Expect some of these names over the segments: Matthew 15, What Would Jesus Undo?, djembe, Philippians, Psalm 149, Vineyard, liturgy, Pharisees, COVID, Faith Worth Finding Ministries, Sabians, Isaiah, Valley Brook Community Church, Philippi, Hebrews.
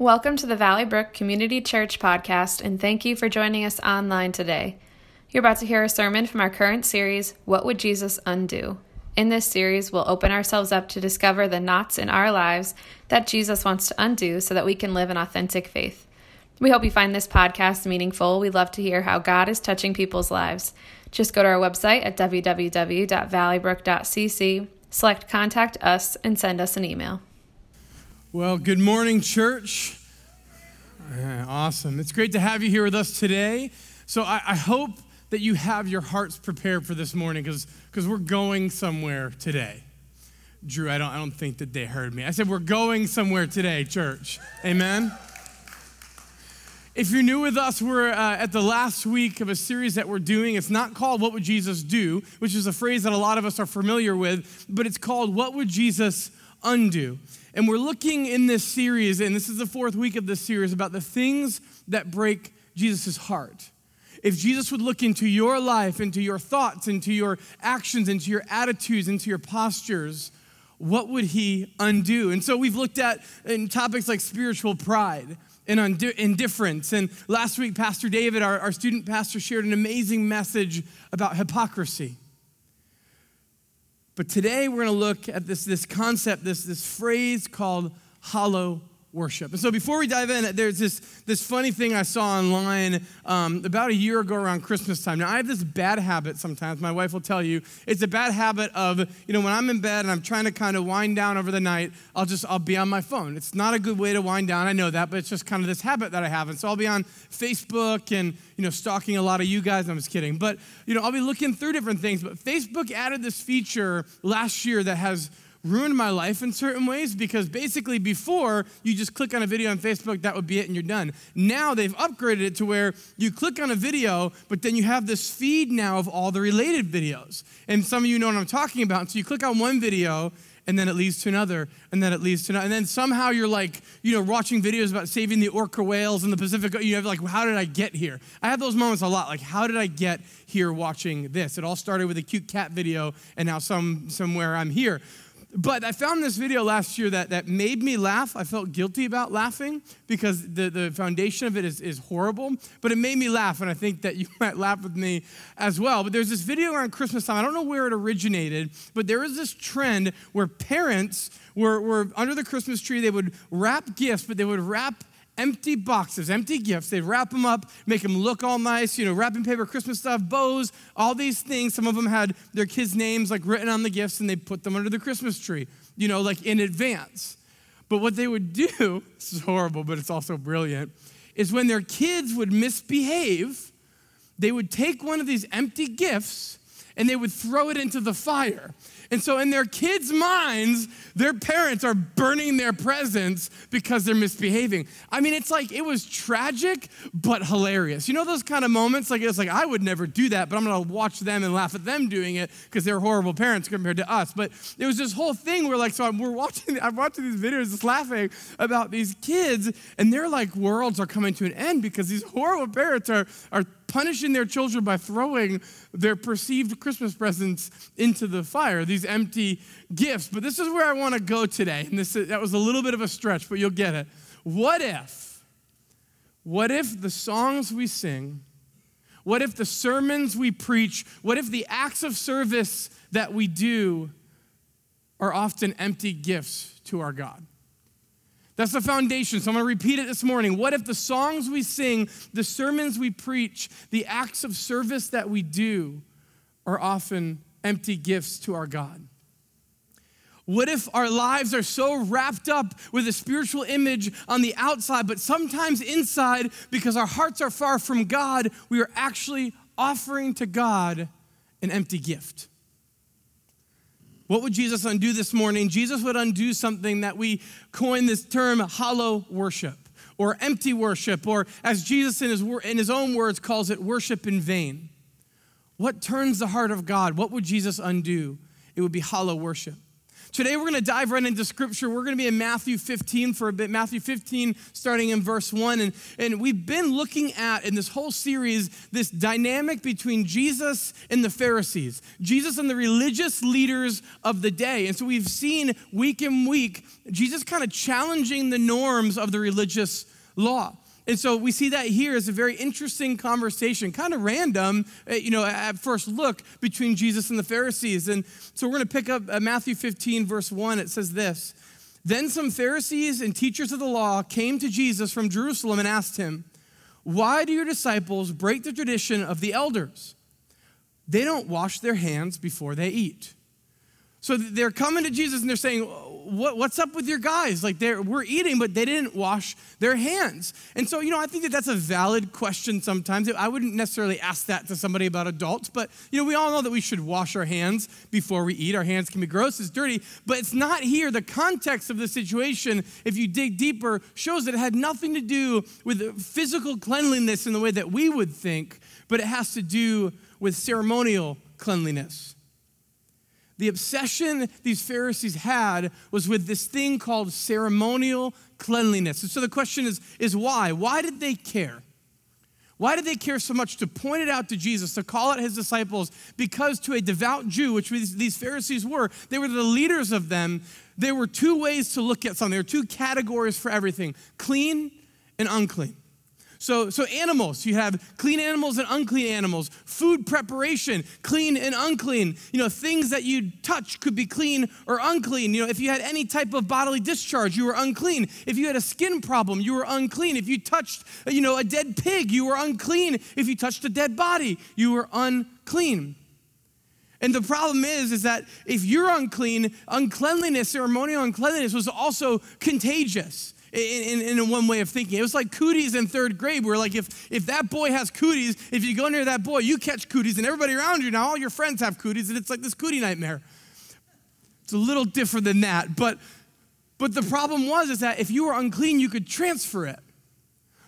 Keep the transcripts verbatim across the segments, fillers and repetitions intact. Welcome to the Valley Brook Community Church podcast, and thank you for joining us online today. You're about to hear a sermon from our current series, What Would Jesus Undo? In this series, we'll open ourselves up to discover the knots in our lives that Jesus wants to undo so that we can live an authentic faith. We hope you find this podcast meaningful. We love to hear how God is touching people's lives. Just go to our website at w w w dot valley brook dot c c, select Contact Us, and send us an email. Well, good morning, church. Awesome. It's great to have you here with us today. So I, I hope that you have your hearts prepared for this morning because because we're going somewhere today. Drew, I don't, I don't think that they heard me. I said we're going somewhere today, church. Amen? If you're new with us, we're uh, at the last week of a series that we're doing. It's not called What Would Jesus Do?, which is a phrase that a lot of us are familiar with, but it's called What Would Jesus Undo? And we're looking in this series, and this is the fourth week of this series, about the things that break Jesus' heart. If Jesus would look into your life, into your thoughts, into your actions, into your attitudes, into your postures, what would he undo? And so we've looked at in topics like spiritual pride and undo- indifference. And last week, Pastor David, our, our student pastor, shared an amazing message about hypocrisy. But today we're going to look at this, this concept, this, this phrase called hollow worship. And so before we dive in, there's this, this funny thing I saw online um, about a year ago around Christmas time. Now, I have this bad habit sometimes. My wife will tell you. It's a bad habit of, you know, when I'm in bed and I'm trying to kind of wind down over the night, I'll just, I'll be on my phone. It's not a good way to wind down. I know that, but it's just kind of this habit that I have. And so I'll be on Facebook and, you know, stalking a lot of you guys. I'm just kidding. But, you know, I'll be looking through different things. But Facebook added this feature last year that has ruined my life in certain ways, because basically before, you just click on a video on Facebook, that would be it, and you're done. Now they've upgraded it to where you click on a video, but then you have this feed now of all the related videos. And some of you know what I'm talking about. So you click on one video, and then it leads to another, and then it leads to another. And then somehow you're like, you know, watching videos about saving the orca whales in the Pacific. You have like, how did I get here? I have those moments a lot. Like, how did I get here watching this? It all started with a cute cat video, and now some somewhere I'm here. But I found this video last year that, that made me laugh. I felt guilty about laughing because the, the foundation of it is, is horrible. But it made me laugh, and I think that you might laugh with me as well. But there's this video around Christmas time. I don't know where it originated, but there was this trend where parents were, were under the Christmas tree. They would wrap gifts, but they would wrap empty boxes, empty gifts. They'd wrap them up, make them look all nice, you know, wrapping paper, Christmas stuff, bows, all these things. Some of them had their kids' names like written on the gifts, and they put them under the Christmas tree, you know, like in advance. But what they would do, this is horrible, but it's also brilliant, is when their kids would misbehave, they would take one of these empty gifts and they would throw it into the fire. And so in their kids' minds, their parents are burning their presents because they're misbehaving. I mean, it's like, it was tragic, but hilarious. You know those kind of moments? Like, it's like, I would never do that, but I'm going to watch them and laugh at them doing it because they're horrible parents compared to us. But it was this whole thing where like, so I'm, we're watching, I'm watching these videos just laughing about these kids, and their like worlds are coming to an end because these horrible parents are, are punishing their children by throwing their perceived Christmas presents into the fire, these empty gifts. But this is where I want to go today. And this is, that was a little bit of a stretch, but you'll get it. What if, what if the songs we sing, what if the sermons we preach, what if the acts of service that we do are often empty gifts to our God? That's the foundation. So I'm going to repeat it this morning. What if the songs we sing, the sermons we preach, the acts of service that we do are often empty gifts to our God? What if our lives are so wrapped up with a spiritual image on the outside, but sometimes inside, because our hearts are far from God, we are actually offering to God an empty gift? What would Jesus undo this morning? Jesus would undo something that we coin this term hollow worship or empty worship, or as Jesus in his, in his own words calls it, worship in vain. What turns the heart of God? What would Jesus undo? It would be hollow worship. Today we're going to dive right into scripture. We're going to be in Matthew fifteen for a bit. Matthew fifteen starting in verse one. And, and we've been looking at in this whole series this dynamic between Jesus and the Pharisees, Jesus and the religious leaders of the day. And so we've seen week in week Jesus kind of challenging the norms of the religious law. And so we see that here as a very interesting conversation, kind of random, you know, at first look, between Jesus and the Pharisees. And so we're going to pick up Matthew fifteen, verse one. It says this: "Then some Pharisees and teachers of the law came to Jesus from Jerusalem and asked him, 'Why do your disciples break the tradition of the elders? They don't wash their hands before they eat.'" So they're coming to Jesus and they're saying, What, what's up with your guys? Like, they're, we're eating, but they didn't wash their hands. And so, you know, I think that that's a valid question sometimes. I wouldn't necessarily ask that to somebody about adults, but, you know, we all know that we should wash our hands before we eat. Our hands can be gross, it's dirty, but it's not here. The context of the situation, if you dig deeper, shows that it had nothing to do with physical cleanliness in the way that we would think, but it has to do with ceremonial cleanliness. The obsession these Pharisees had was with this thing called ceremonial cleanliness. And so the question is, is why? Why did they care? Why did they care so much to point it out to Jesus, to call out his disciples? Because to a devout Jew, which these Pharisees were, they were the leaders of them. There were two ways to look at something. There were two categories for everything: clean and unclean. So, so animals, you have clean animals and unclean animals. Food preparation, clean and unclean. You know, things that you touch could be clean or unclean. You know, if you had any type of bodily discharge, you were unclean. If you had a skin problem, you were unclean. If you touched, you know, a dead pig, you were unclean. If you touched a dead body, you were unclean. And the problem is, is that if you're unclean, uncleanliness, ceremonial uncleanliness was also contagious. In, in, in one way of thinking. It was like cooties in third grade, where like if, if that boy has cooties, if you go near that boy, you catch cooties, and everybody around you, now all your friends have cooties, and it's like this cootie nightmare. It's a little different than that, but, but the problem was is that if you were unclean, you could transfer it.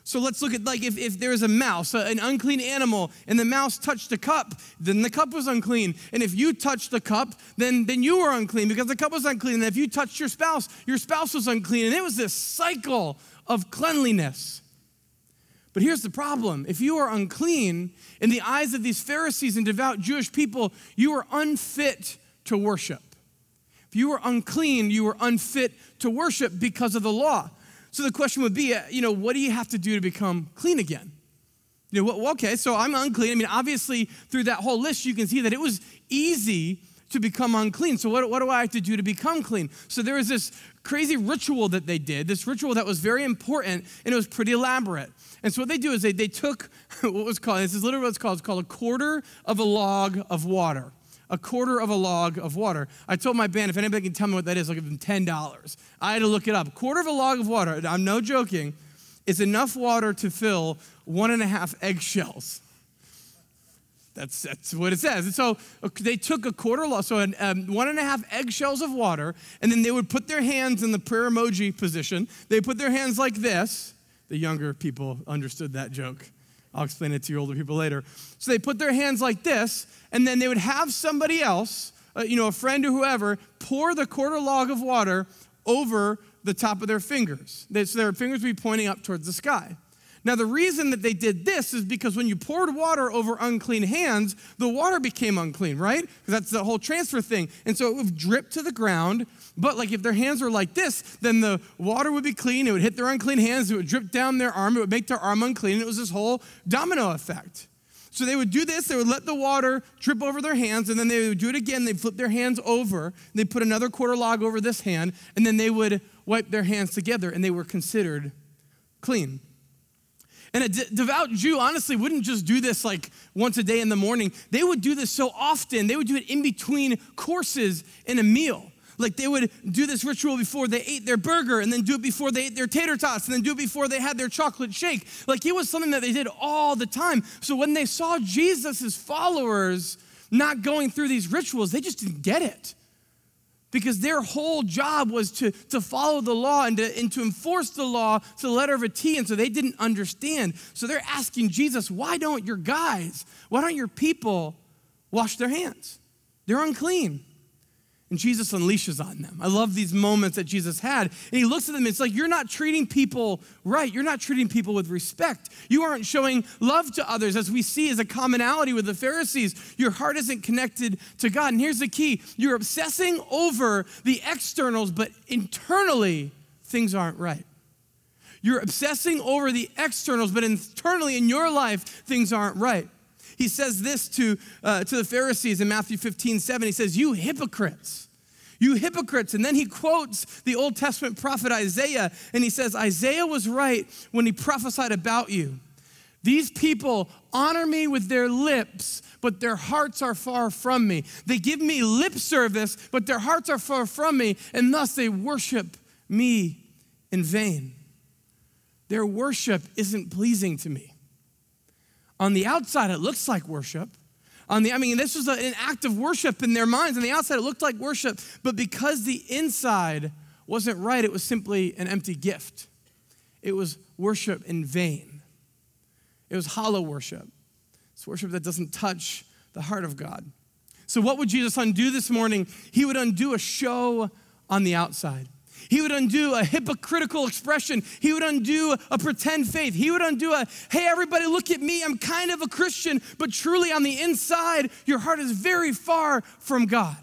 So let's look at like if, if there was a mouse, an unclean animal, and the mouse touched a cup, then the cup was unclean. And if you touched the cup, then, then you were unclean because the cup was unclean. And if you touched your spouse, your spouse was unclean. And it was this cycle of cleanliness. But here's the problem. If you are unclean, in the eyes of these Pharisees and devout Jewish people, you are unfit to worship. If you were unclean, you were unfit to worship because of the law. So the question would be, you know, what do you have to do to become clean again? You know, well, okay, so I'm unclean. I mean, obviously, through that whole list, you can see that it was easy to become unclean. So what, what do I have to do to become clean? So there was this crazy ritual that they did, this ritual that was very important, and it was pretty elaborate. And so what they do is they, they took what was called, this is literally what it's called, it's called a quarter of a log of water. A quarter of a log of water. I told my band, if anybody can tell me what that is, I'll give them ten dollars. I had to look it up. A quarter of a log of water, I'm no joking, is enough water to fill one and a half eggshells. That's, that's what it says. And so they took a quarter log, so an, um, one and a half eggshells of water, and then they would put their hands in the prayer emoji position. They put their hands like this. The younger people understood that joke. I'll explain it to you older people later. So they put their hands like this, and then they would have somebody else, uh, you know, a friend or whoever, pour the quarter log of water over the top of their fingers. They, so their fingers would be pointing up towards the sky. Now, the reason that they did this is because when you poured water over unclean hands, the water became unclean, right? Because that's the whole transfer thing. And so it would drip to the ground, but like if their hands were like this, then the water would be clean, it would hit their unclean hands, it would drip down their arm, it would make their arm unclean. It was this whole domino effect. So they would do this, they would let the water drip over their hands, and then they would do it again, they'd flip their hands over, they'd put another quarter log over this hand, and then they would wipe their hands together, and they were considered clean. And a de- devout Jew, honestly, wouldn't just do this like once a day in the morning. They would do this so often. They would do it in between courses in a meal. Like they would do this ritual before they ate their burger, and then do it before they ate their tater tots, and then do it before they had their chocolate shake. Like it was something that they did all the time. So when they saw Jesus' followers not going through these rituals, they just didn't get it. Because their whole job was to, to follow the law and to, and to enforce the law to the letter of a T, and so they didn't understand. So they're asking Jesus, why don't your guys, why don't your people wash their hands? They're unclean. And Jesus unleashes on them. I love these moments that Jesus had. And he looks at them, and it's like, you're not treating people right. You're not treating people with respect. You aren't showing love to others, as we see as a commonality with the Pharisees. Your heart isn't connected to God. And here's the key. You're obsessing over the externals, but internally, things aren't right. You're obsessing over the externals, but internally in your life, things aren't right. He says this to, uh, to the Pharisees in Matthew fifteen, seven. He says, you hypocrites, you hypocrites. And then he quotes the Old Testament prophet Isaiah, and he says, Isaiah was right when he prophesied about you. These people honor me with their lips, but their hearts are far from me. They give me lip service, but their hearts are far from me, and thus they worship me in vain. Their worship isn't pleasing to me. On the outside, it looks like worship. On the, I mean, this was a, an act of worship in their minds. On the outside, it looked like worship, but because the inside wasn't right, it was simply an empty gift. It was worship in vain. It was hollow worship. It's worship that doesn't touch the heart of God. So what would Jesus undo this morning? He would undo a show on the outside. He would undo a hypocritical expression. He would undo a pretend faith. He would undo a, hey, everybody, look at me. I'm kind of a Christian, but truly on the inside, your heart is very far from God.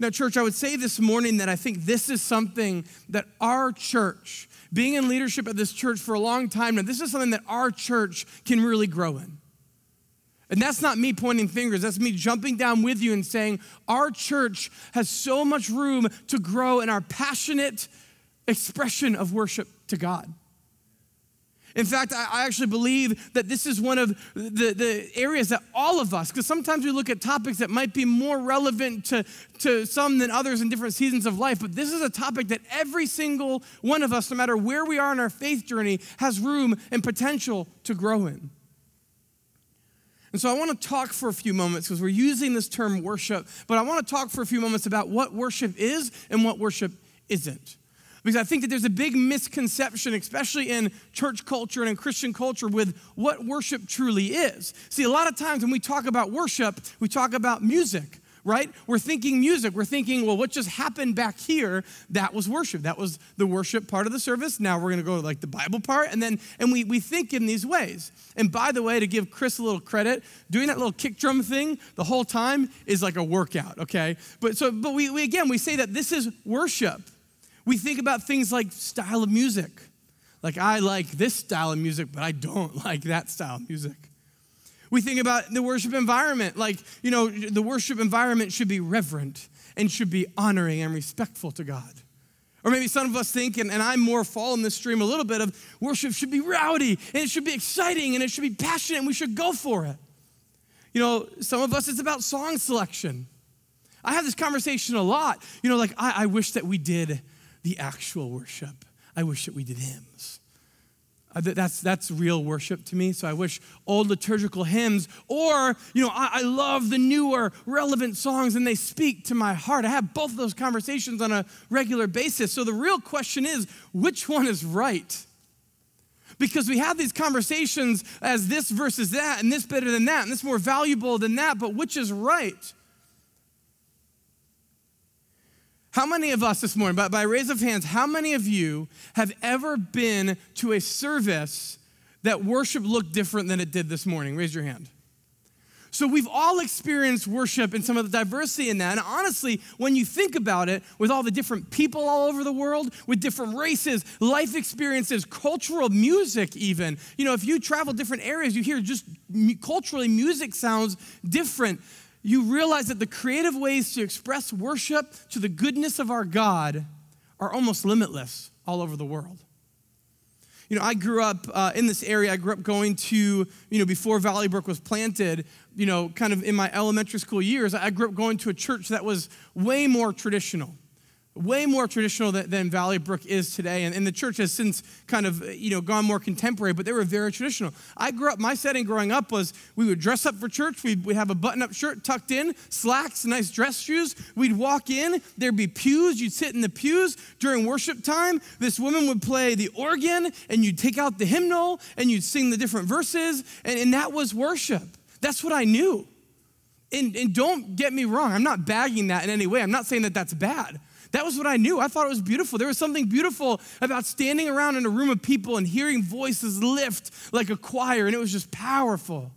Now, church, I would say this morning that I think this is something that our church, being in leadership at this church for a long time now, this is something that our church can really grow in. And that's not me pointing fingers. That's me jumping down with you and saying, our church has so much room to grow in our passionate expression of worship to God. In fact, I actually believe that this is one of the, the areas that all of us, because sometimes we look at topics that might be more relevant to, to some than others in different seasons of life, but this is a topic that every single one of us, no matter where we are in our faith journey, has room and potential to grow in. And so I want to talk for a few moments, because we're using this term worship, but I want to talk for a few moments about what worship is and what worship isn't. Because I think that there's a big misconception, especially in church culture and in Christian culture, with what worship truly is. See, a lot of times when we talk about worship, we talk about music, right? We're thinking music. We're thinking, well, what just happened back here, that was worship. That was the worship part of the service. Now we're going to go to like the Bible part. And then, and we, we think in these ways. And by the way, to give Chris a little credit, doing that little kick drum thing the whole time is like a workout, okay? But so, but we, we again, we say that this is worship. We think about things like style of music. Like, I like this style of music, but I don't like that style of music. We think about the worship environment, like, you know, the worship environment should be reverent and should be honoring and respectful to God. Or maybe some of us think, and, and I more fall in this stream a little bit, of worship should be rowdy and it should be exciting and it should be passionate and we should go for it. You know, some of us, it's about song selection. I have this conversation a lot, you know, like, I, I wish that we did the actual worship. I wish that we did hymns. That's, that's real worship to me, so I wish old liturgical hymns, or, you know, I, I love the newer relevant songs and they speak to my heart. I have both of those conversations on a regular basis. So the real question is, which one is right? Because we have these conversations as this versus that, and this better than that, and this more valuable than that, but which is right? How many of us this morning, by, by raise of hands, how many of you have ever been to a service that worship looked different than it did this morning? Raise your hand. So we've all experienced worship and some of the diversity in that. And honestly, when you think about it, with all the different people all over the world, with different races, life experiences, cultural music even, you know, if you travel different areas, you hear just culturally music sounds different. You realize that the creative ways to express worship to the goodness of our God are almost limitless all over the world. You know, I grew up uh, in this area. I grew up going to, you know, before Valley Brook was planted, you know, kind of in my elementary school years, I grew up going to a church that was way more traditional. Way more traditional than, than Valley Brook is today. And, and the church has since kind of, you know, gone more contemporary, but they were very traditional. I grew up, my setting growing up was we would dress up for church. We'd, we'd have a button-up shirt tucked in, slacks, nice dress shoes. We'd walk in. There'd be pews. You'd sit in the pews. During worship time, this woman would play the organ, and you'd take out the hymnal, and you'd sing the different verses, and, and that was worship. That's what I knew. And, and don't get me wrong, I'm not bagging that in any way. I'm not saying that that's bad. That was what I knew. I thought it was beautiful. There was something beautiful about standing around in a room of people and hearing voices lift like a choir, and it was just powerful.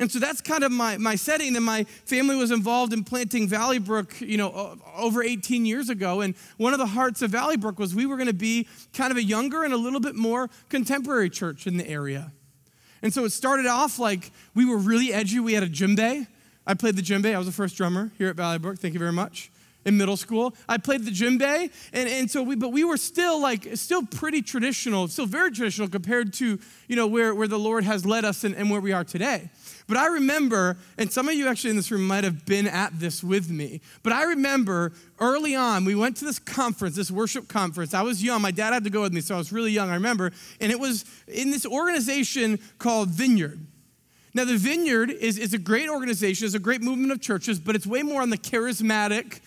And so that's kind of my, my setting, and my family was involved in planting Valley Brook, you know, over eighteen years ago, and one of the hearts of Valley Brook was we were gonna be kind of a younger and a little bit more contemporary church in the area. And so it started off like we were really edgy. We had a djembe. I played the djembe. I was the first drummer here at Valley Brook. Thank you very much. In middle school, I played the djembe, and, and so we, but we were still like, still pretty traditional, still very traditional compared to, you know, where, where the Lord has led us and, and where we are today. But I remember, and some of you actually in this room might have been at this with me, but I remember early on, we went to this conference, this worship conference. I was young. My dad had to go with me, so I was really young, I remember. And it was in this organization called Vineyard. Now, the Vineyard is, is a great organization. It's a great movement of churches, but it's way more on the charismatic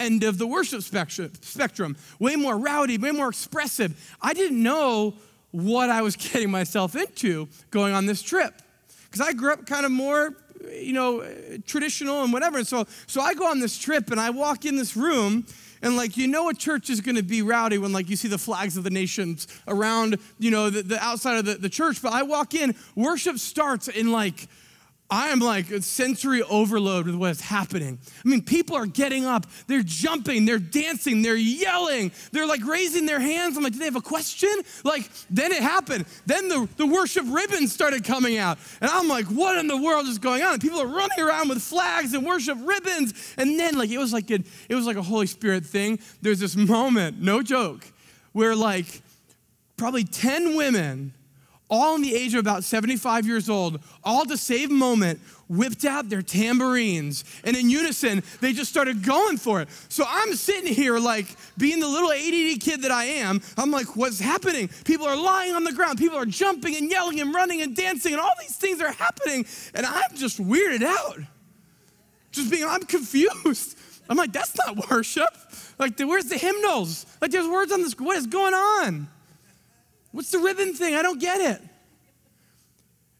end of the worship spectrum, way more rowdy, way more expressive. I didn't know what I was getting myself into going on this trip, because I grew up kind of more, you know, traditional and whatever. And so, so I go on this trip and I walk in this room, and like, you know, a church is going to be rowdy when like you see the flags of the nations around, you know, the, the outside of the, the church. But I walk in, worship starts in like, I am like sensory overload with what is happening. I mean, people are getting up, they're jumping, they're dancing, they're yelling, they're like raising their hands. I'm like, do they have a question? Like, then it happened. Then the, the worship ribbons started coming out. And I'm like, what in the world is going on? And people are running around with flags and worship ribbons. And then like, it was like, a, it was like a Holy Spirit thing. There's this moment, no joke, where like probably ten women, all in the age of about seventy-five years old, all at the same moment, whipped out their tambourines. And in unison, they just started going for it. So I'm sitting here like being the little A D D kid that I am. I'm like, what's happening? People are lying on the ground. People are jumping and yelling and running and dancing, and all these things are happening. And I'm just weirded out. Just being, I'm confused. I'm like, that's not worship. Like, where's the hymnals? Like, there's words on this. What is going on? What's the ribbon thing? I don't get it.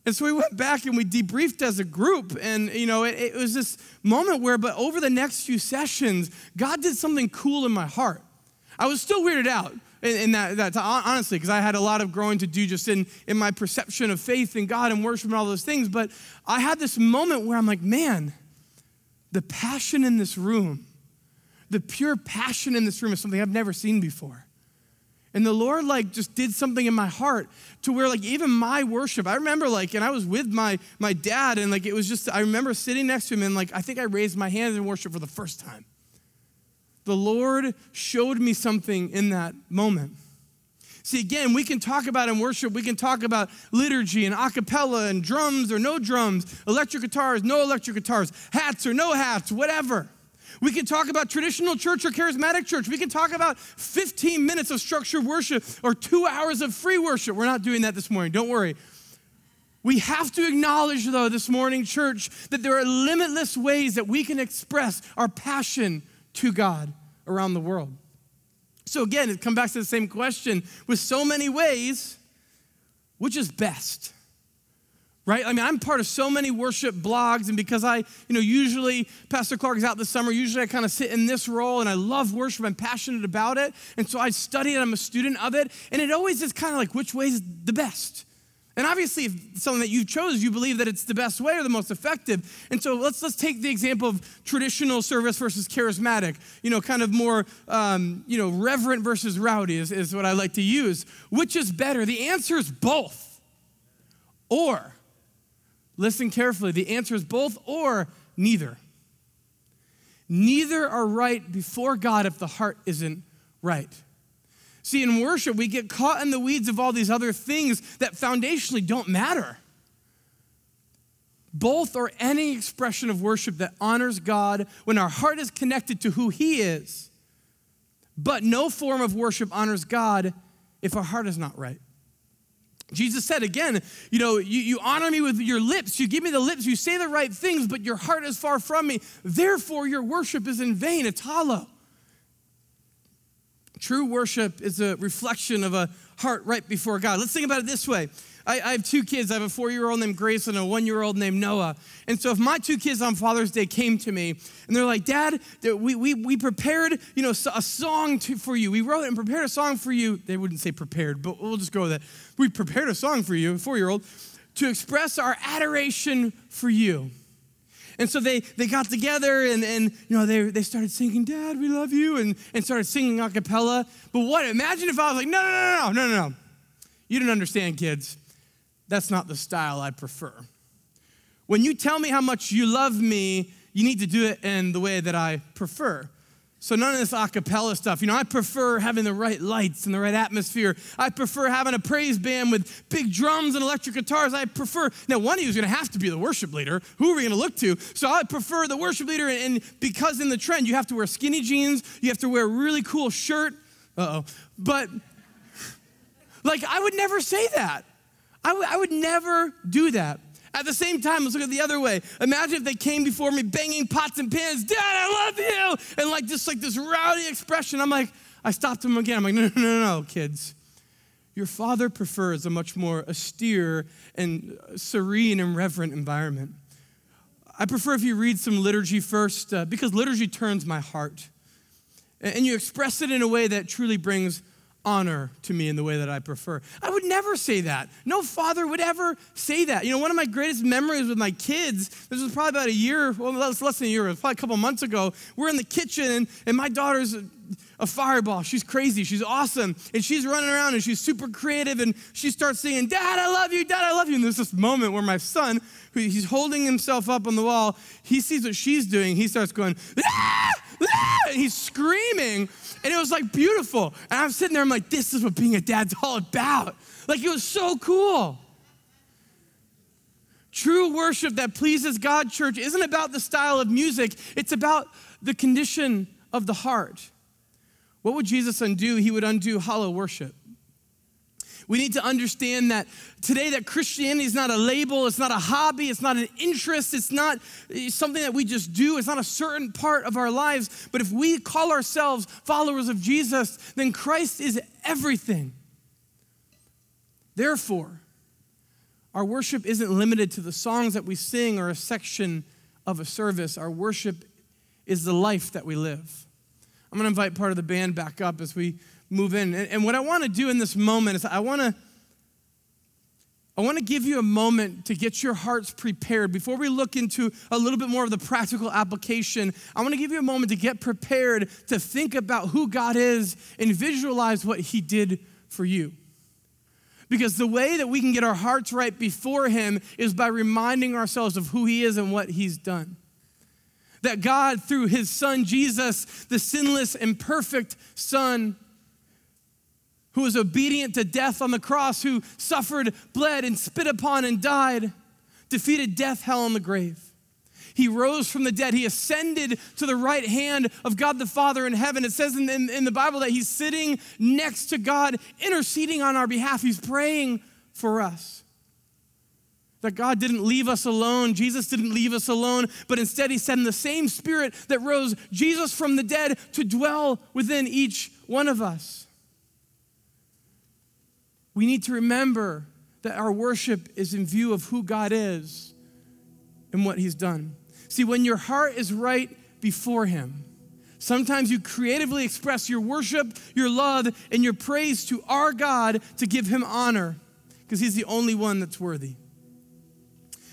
And so we went back and we debriefed as a group. And, you know, it, it was this moment where, but over the next few sessions, God did something cool in my heart. I was still weirded out in, in that, that, honestly, because I had a lot of growing to do just in, in my perception of faith and God and worship and all those things. But I had this moment where I'm like, man, the passion in this room, the pure passion in this room is something I've never seen before. And the Lord like just did something in my heart to where like even my worship, I remember like, and I was with my my dad, and like it was just, I remember sitting next to him and like, I think I raised my hand in worship for the first time. The Lord showed me something in that moment. See, again, we can talk about in worship, we can talk about liturgy and a cappella and drums or no drums, electric guitars, no electric guitars, hats or no hats, whatever. We can talk about traditional church or charismatic church. We can talk about fifteen minutes of structured worship or two hours of free worship. We're not doing that this morning, don't worry. We have to acknowledge, though, this morning, church, that there are limitless ways that we can express our passion to God around the world. So again, it comes back to the same question. With so many ways, which is best? Right? I mean, I'm part of so many worship blogs, and because I, you know, usually Pastor Clark is out this summer, usually I kind of sit in this role, and I love worship. I'm passionate about it. And so I study it. I'm a student of it. And it always is kind of like, which way is the best? And obviously, if it's something that you chose, you believe that it's the best way or the most effective. And so let's let's take the example of traditional service versus charismatic, you know, kind of more, um, you know, reverent versus rowdy is, is what I like to use. Which is better? The answer is both. Or... listen carefully, the answer is both or neither. Neither are right before God if the heart isn't right. See, in worship, we get caught in the weeds of all these other things that foundationally don't matter. Both or any expression of worship that honors God when our heart is connected to who He is. But no form of worship honors God if our heart is not right. Jesus said again, you know, you, you honor me with your lips. You give me the lips. You say the right things, but your heart is far from me. Therefore, your worship is in vain. It's hollow. True worship is a reflection of a heart right before God. Let's think about it this way. I, I have two kids. I have a four-year-old named Grace and a one-year-old named Noah. And so if my two kids on Father's Day came to me and they're like, Dad, we we we prepared you know a song to, for you. We wrote and prepared a song for you. They wouldn't say prepared, but we'll just go with that. We prepared a song for you, four-year-old, to express our adoration for you. And so they, they got together and, and you know they, they started singing, Dad, we love you, and, and started singing a cappella. But what, imagine if I was like, no, no, no, no, no, no, no. You don't understand, kids. That's not the style I prefer. When you tell me how much you love me, you need to do it in the way that I prefer. So none of this a cappella stuff. You know, I prefer having the right lights and the right atmosphere. I prefer having a praise band with big drums and electric guitars. I prefer, now one of you is going to have to be the worship leader. Who are we going to look to? So I prefer the worship leader, and because in the trend, you have to wear skinny jeans, you have to wear a really cool shirt. Uh-oh. But, like, I would never say that. I, w- I would never do that. At the same time, let's look at the other way. Imagine if they came before me banging pots and pans, Dad, I love you, and like just like this rowdy expression. I'm like, I stopped him again. I'm like, no, no, no, no, kids. Your father prefers a much more austere and serene and reverent environment. I prefer if you read some liturgy first, uh, because liturgy turns my heart. And you express it in a way that truly brings honor to me in the way that I prefer. I would never say that. No father would ever say that. You know, one of my greatest memories with my kids, this was probably about a year, well, less than a year, it was probably a couple months ago. We're in the kitchen, and, and my daughter's a, a fireball. She's crazy. She's awesome. And she's running around, and she's super creative, and she starts singing, Dad, I love you. Dad, I love you. And there's this moment where my son, who he's holding himself up on the wall, he sees what she's doing. He starts going, ah! Ah! And he's screaming. And it was like beautiful. And I'm sitting there, I'm like, this is what being a dad's all about. Like, it was so cool. True worship that pleases God, church, isn't about the style of music. It's about the condition of the heart. What would Jesus undo? He would undo hollow worship. We need to understand that today that Christianity is not a label, it's not a hobby, it's not an interest, it's not something that we just do, it's not a certain part of our lives. But if we call ourselves followers of Jesus, then Christ is everything. Therefore, our worship isn't limited to the songs that we sing or a section of a service. Our worship is the life that we live. I'm going to invite part of the band back up as we move in. And what I want to do in this moment is I want to I want to give you a moment to get your hearts prepared. Before we look into a little bit more of the practical application, I want to give you a moment to get prepared to think about who God is and visualize what he did for you. Because the way that we can get our hearts right before him is by reminding ourselves of who he is and what he's done. That God, through his son Jesus, the sinless and perfect son, who was obedient to death on the cross, who suffered, bled, and spit upon and died, defeated death, hell, and the grave. He rose from the dead. He ascended to the right hand of God the Father in heaven. It says in, in, in the Bible that he's sitting next to God, interceding on our behalf. He's praying for us. That God didn't leave us alone. Jesus didn't leave us alone, but instead he sent the same Spirit that rose Jesus from the dead to dwell within each one of us. We need to remember that our worship is in view of who God is and what he's done. See, when your heart is right before him, sometimes you creatively express your worship, your love, and your praise to our God to give him honor, because he's the only one that's worthy.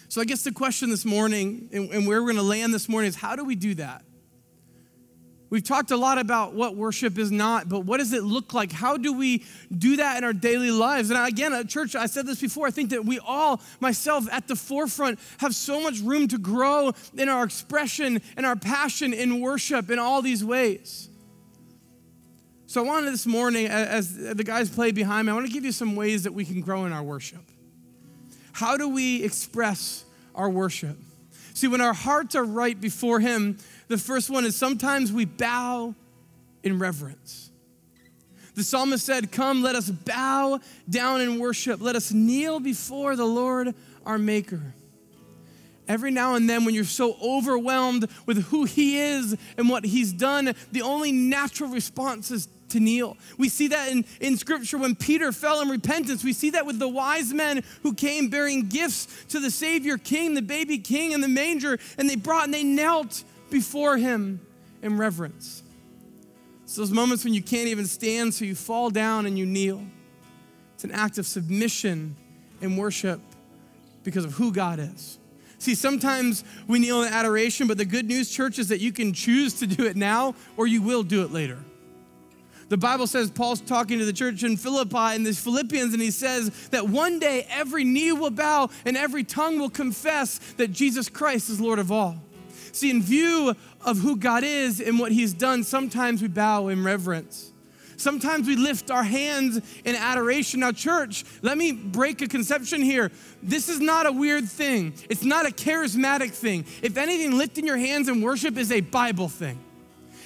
So I guess the question this morning and where we're going to land this morning is, how do we do that? We've talked a lot about what worship is not, but what does it look like? How do we do that in our daily lives? And again, at church, I said this before, I think that we all, myself at the forefront, have so much room to grow in our expression and our passion in worship in all these ways. So I wanted this morning, as the guys play behind me, I want to give you some ways that we can grow in our worship. How do we express our worship? See, when our hearts are right before him, the first one is sometimes we bow in reverence. The psalmist said, come, let us bow down and worship. Let us kneel before the Lord, our maker. Every now and then when you're so overwhelmed with who he is and what he's done, the only natural response is to kneel. We see that in, in scripture when Peter fell in repentance. We see that with the wise men who came bearing gifts to the Savior King, the baby King in the manger, and they brought and they knelt before him in reverence. It's those moments when you can't even stand, so you fall down and you kneel. It's an act of submission and worship because of who God is. See, sometimes we kneel in adoration, but the good news, church, is that you can choose to do it now or you will do it later. The Bible says, Paul's talking to the church in Philippi and the Philippians, and he says that one day every knee will bow and every tongue will confess that Jesus Christ is Lord of all. See, in view of who God is and what he's done, sometimes we bow in reverence. Sometimes we lift our hands in adoration. Now, church, let me break a conception here. This is not a weird thing. It's not a charismatic thing. If anything, lifting your hands in worship is a Bible thing.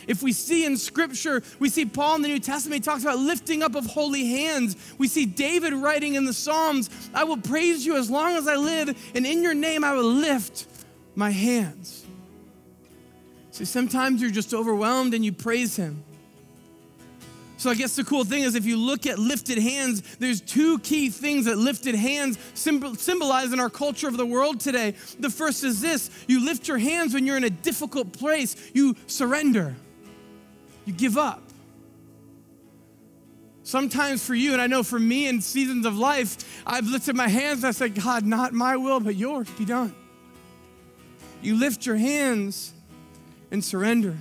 If we see in scripture, we see Paul in the New Testament, he talks about lifting up of holy hands. We see David writing in the Psalms, I will praise you as long as I live, and in your name I will lift my hands. See, sometimes you're just overwhelmed and you praise him. So I guess the cool thing is if you look at lifted hands, there's two key things that lifted hands symbolize in our culture of the world today. The first is this: you lift your hands when you're in a difficult place. You surrender. You give up. Sometimes for you, and I know for me in seasons of life, I've lifted my hands and I said, God, not my will, but yours be done. You lift your hands and surrender.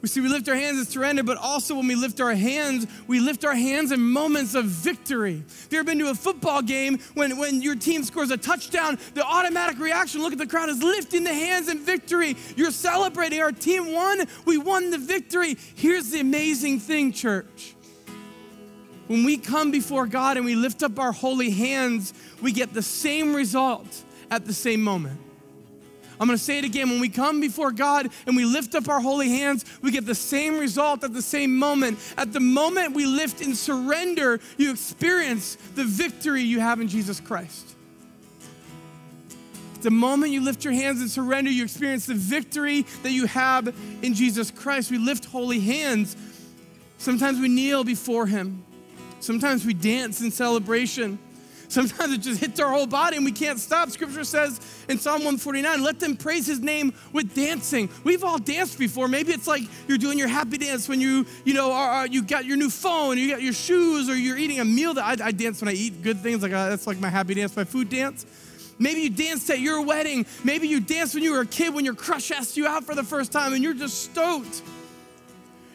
We see we lift our hands in surrender, but also when we lift our hands, we lift our hands in moments of victory. If you've ever been to a football game, when, when your team scores a touchdown, the automatic reaction, look at the crowd, is lifting the hands in victory. You're celebrating. Our team won. We won the victory. Here's the amazing thing, church. When we come before God and we lift up our holy hands, we get the same result at the same moment. I'm going to say it again. When we come before God and we lift up our holy hands, we get the same result at the same moment. At the moment we lift in surrender, you experience the victory you have in Jesus Christ. The moment you lift your hands in surrender, you experience the victory that you have in Jesus Christ. We lift holy hands. Sometimes we kneel before him. Sometimes we dance in celebration. Sometimes it just hits our whole body and we can't stop. Scripture says in Psalm one forty-nine, let them praise his name with dancing. We've all danced before. Maybe it's like you're doing your happy dance when you, you know, are, you got your new phone, you got your shoes, or you're eating a meal. That I, I dance when I eat good things. Like uh, that's like my happy dance, my food dance. Maybe you danced at your wedding. Maybe you danced when you were a kid when your crush asked you out for the first time and you're just stoked.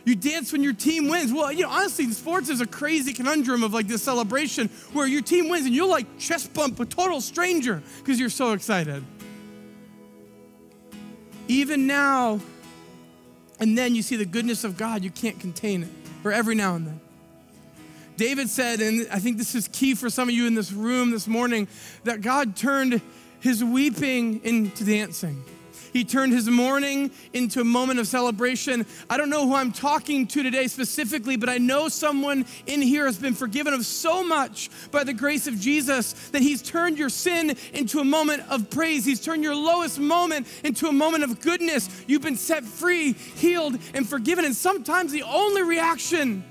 You dance when your team wins. Well, you know, honestly, sports is a crazy conundrum of like this celebration where your team wins and you'll like chest bump a total stranger because you're so excited. Even now and then you see the goodness of God. You can't contain it, or every now and then. David said, and I think this is key for some of you in this room this morning, that God turned his weeping into dancing. He turned his mourning into a moment of celebration. I don't know who I'm talking to today specifically, but I know someone in here has been forgiven of so much by the grace of Jesus that he's turned your sin into a moment of praise. He's turned your lowest moment into a moment of goodness. You've been set free, healed, and forgiven. And sometimes the only reaction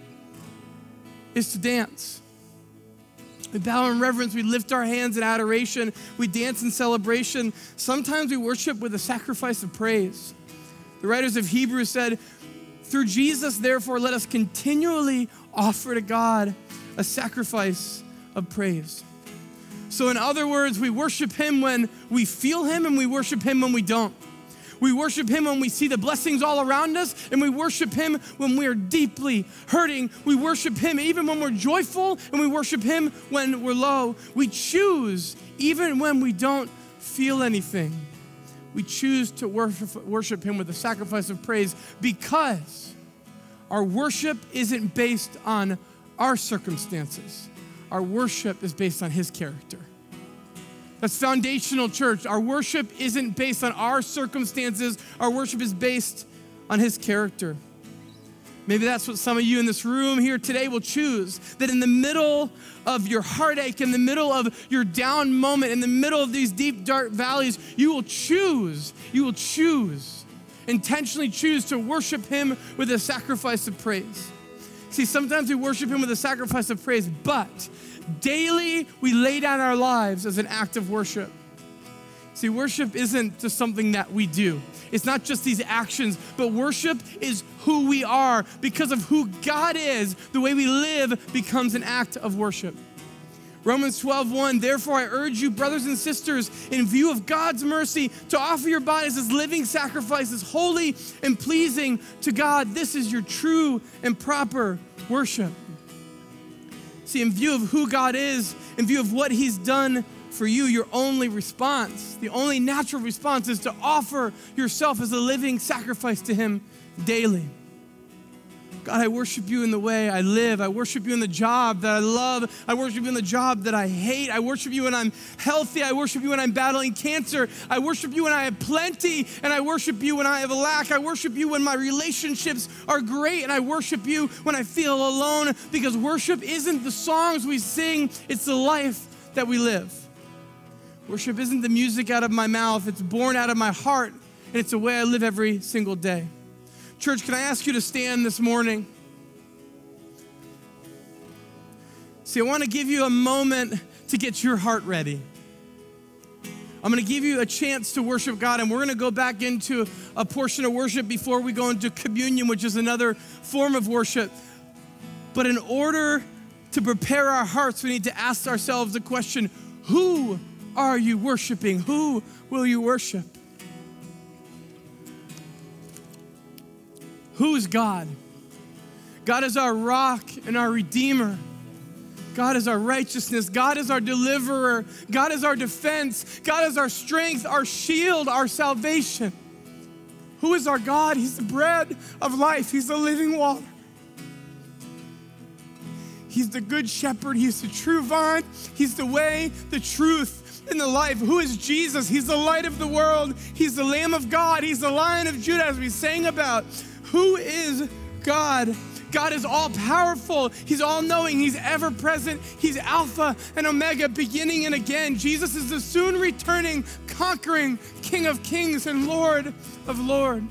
is to dance. We bow in reverence, we lift our hands in adoration, we dance in celebration. Sometimes we worship with a sacrifice of praise. The writers of Hebrews said, through Jesus, therefore, let us continually offer to God a sacrifice of praise. So in other words, we worship him when we feel him, and we worship him when we don't. We worship him when we see the blessings all around us, and we worship him when we're deeply hurting. We worship him even when we're joyful, and we worship him when we're low. We choose, even when we don't feel anything, we choose to worship, worship him with a sacrifice of praise, because our worship isn't based on our circumstances. Our worship is based on his character. That's foundational, church. Our worship isn't based on our circumstances. Our worship is based on his character. Maybe that's what some of you in this room here today will choose, that in the middle of your heartache, in the middle of your down moment, in the middle of these deep, dark valleys, you will choose, you will choose, intentionally choose to worship him with a sacrifice of praise. See, sometimes we worship him with a sacrifice of praise, but daily we lay down our lives as an act of worship. See, worship isn't just something that we do. It's not just these actions, but worship is who we are. Because of who God is, the way we live becomes an act of worship. Romans twelve, one, therefore I urge you, brothers and sisters, in view of God's mercy, to offer your bodies as living sacrifices, holy and pleasing to God. This is your true and proper worship. See, in view of who God is, in view of what he's done for you, your only response, the only natural response is to offer yourself as a living sacrifice to him daily. God, I worship you in the way I live. I worship you in the job that I love. I worship you in the job that I hate. I worship you when I'm healthy. I worship you when I'm battling cancer. I worship you when I have plenty, and I worship you when I have a lack. I worship you when my relationships are great, and I worship you when I feel alone, because worship isn't the songs we sing, it's the life that we live. Worship isn't the music out of my mouth. It's born out of my heart, and it's the way I live every single day. Church, can I ask you to stand this morning? See, I want to give you a moment to get your heart ready. I'm going to give you a chance to worship God, and we're going to go back into a portion of worship before we go into communion, which is another form of worship. But in order to prepare our hearts, we need to ask ourselves the question, who are you worshiping? Who will you worship? Who is God? God is our rock and our redeemer. God is our righteousness. God is our deliverer. God is our defense. God is our strength, our shield, our salvation. Who is our God? He's the bread of life. He's the living water. He's the good shepherd. He's the true vine. He's the way, the truth, in the life. Who is Jesus? He's the light of the world. He's the Lamb of God. He's the Lion of Judah, as we sang about. Who is God? God is all powerful. He's all knowing. He's ever present. He's Alpha and Omega, beginning and again. Jesus is the soon returning, conquering King of Kings and Lord of Lords.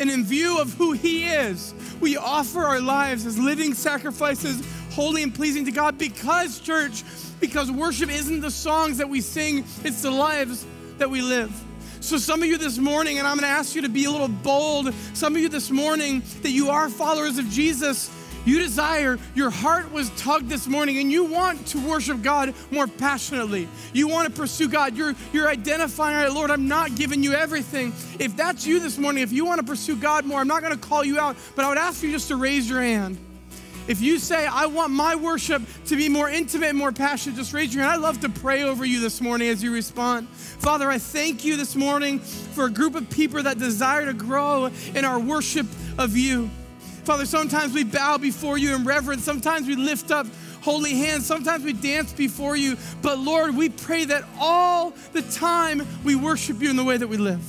And in view of who he is, we offer our lives as living sacrifices, holy and pleasing to God, because, church, because worship isn't the songs that we sing, it's the lives that we live. So some of you this morning, and I'm gonna ask you to be a little bold, some of you this morning that you are followers of Jesus, you desire, your heart was tugged this morning, and you want to worship God more passionately. You want to pursue God. You're, you're identifying, all right, Lord, I'm not giving you everything. If that's you this morning, if you want to pursue God more, I'm not gonna call you out, but I would ask you just to raise your hand. If you say, I want my worship to be more intimate, more passionate, just raise your hand. I'd love to pray over you this morning as you respond. Father, I thank you this morning for a group of people that desire to grow in our worship of you. Father, sometimes we bow before you in reverence. Sometimes we lift up holy hands. Sometimes we dance before you. But Lord, we pray that all the time we worship you in the way that we live.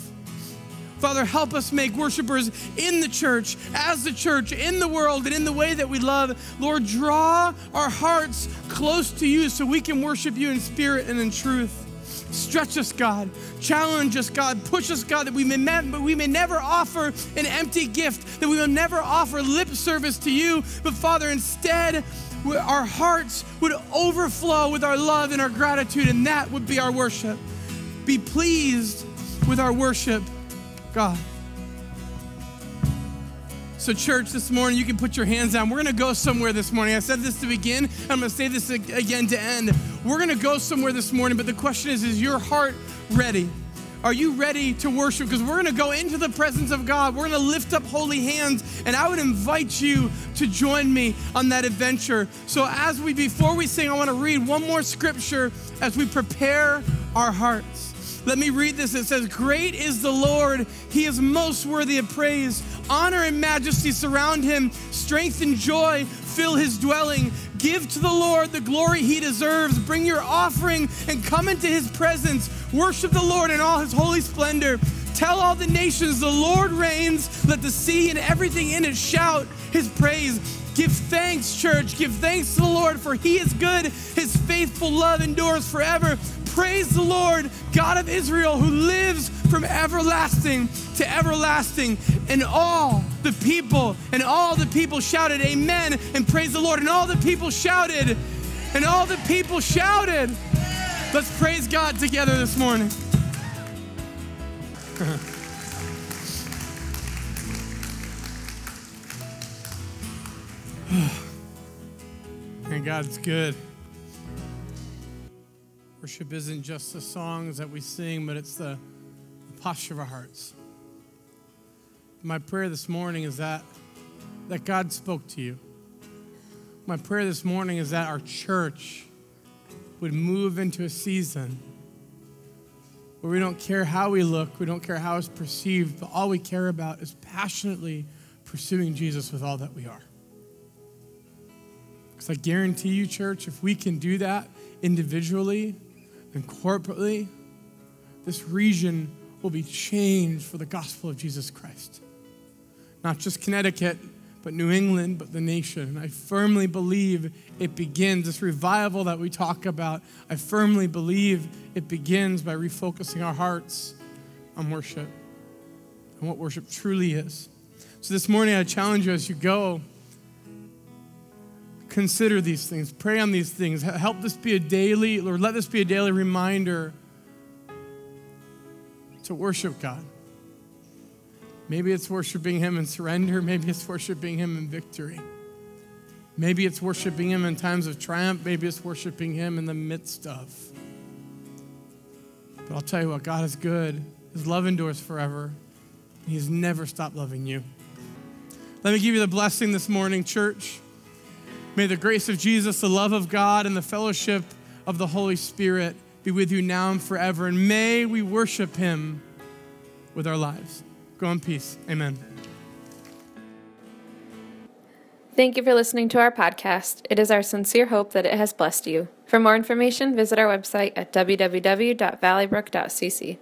Father, help us make worshipers in the church, as the church, in the world, and in the way that we love. Lord, draw our hearts close to you so we can worship you in spirit and in truth. Stretch us, God. Challenge us, God. Push us, God, that we may, but we may never offer an empty gift, that we will never offer lip service to you. But Father, instead, our hearts would overflow with our love and our gratitude, and that would be our worship. Be pleased with our worship, God. So church, this morning, you can put your hands down. We're gonna go somewhere this morning. I said this to begin, and I'm gonna say this again to end. We're gonna go somewhere this morning, but the question is, is your heart ready? Are you ready to worship? Because we're gonna go into the presence of God. We're gonna lift up holy hands, and I would invite you to join me on that adventure. So as we, before we sing, I wanna read one more scripture as we prepare our hearts. Let me read this. It says, great is the Lord. He is most worthy of praise. Honor and majesty surround him. Strength and joy fill his dwelling. Give to the Lord the glory he deserves. Bring your offering and come into his presence. Worship the Lord in all his holy splendor. Tell all the nations the Lord reigns. Let the sea and everything in it shout his praise. Give thanks, church. Give thanks to the Lord, for he is good. His faithful love endures forever. Praise the Lord, God of Israel, who lives from everlasting to everlasting. And all the people, and all the people shouted, amen, and praise the Lord. And all the people shouted, and all the people shouted. Let's praise God together this morning. And God's good. Worship isn't just the songs that we sing, but it's the posture of our hearts. My prayer this morning is that, that God spoke to you. My prayer this morning is that our church would move into a season where we don't care how we look, we don't care how it's perceived, but all we care about is passionately pursuing Jesus with all that we are. Because I guarantee you, church, if we can do that individually and corporately, this region will be changed for the gospel of Jesus Christ. Not just Connecticut, but New England, but the nation. And I firmly believe it begins, this revival that we talk about, I firmly believe it begins by refocusing our hearts on worship and what worship truly is. So this morning, I challenge you as you go, consider these things, pray on these things, help this be a daily, Lord, let this be a daily reminder to worship God. Maybe it's worshiping him in surrender. Maybe it's worshiping him in victory. Maybe it's worshiping him in times of triumph. Maybe it's worshiping him in the midst of. But I'll tell you what, God is good. His love endures forever. And he's never stopped loving you. Let me give you the blessing this morning, church. May the grace of Jesus, the love of God, and the fellowship of the Holy Spirit be with you now and forever. And may we worship him with our lives. Go in peace. Amen. Thank you for listening to our podcast. It is our sincere hope that it has blessed you. For more information, visit our website at w w w dot valley brook dot c c.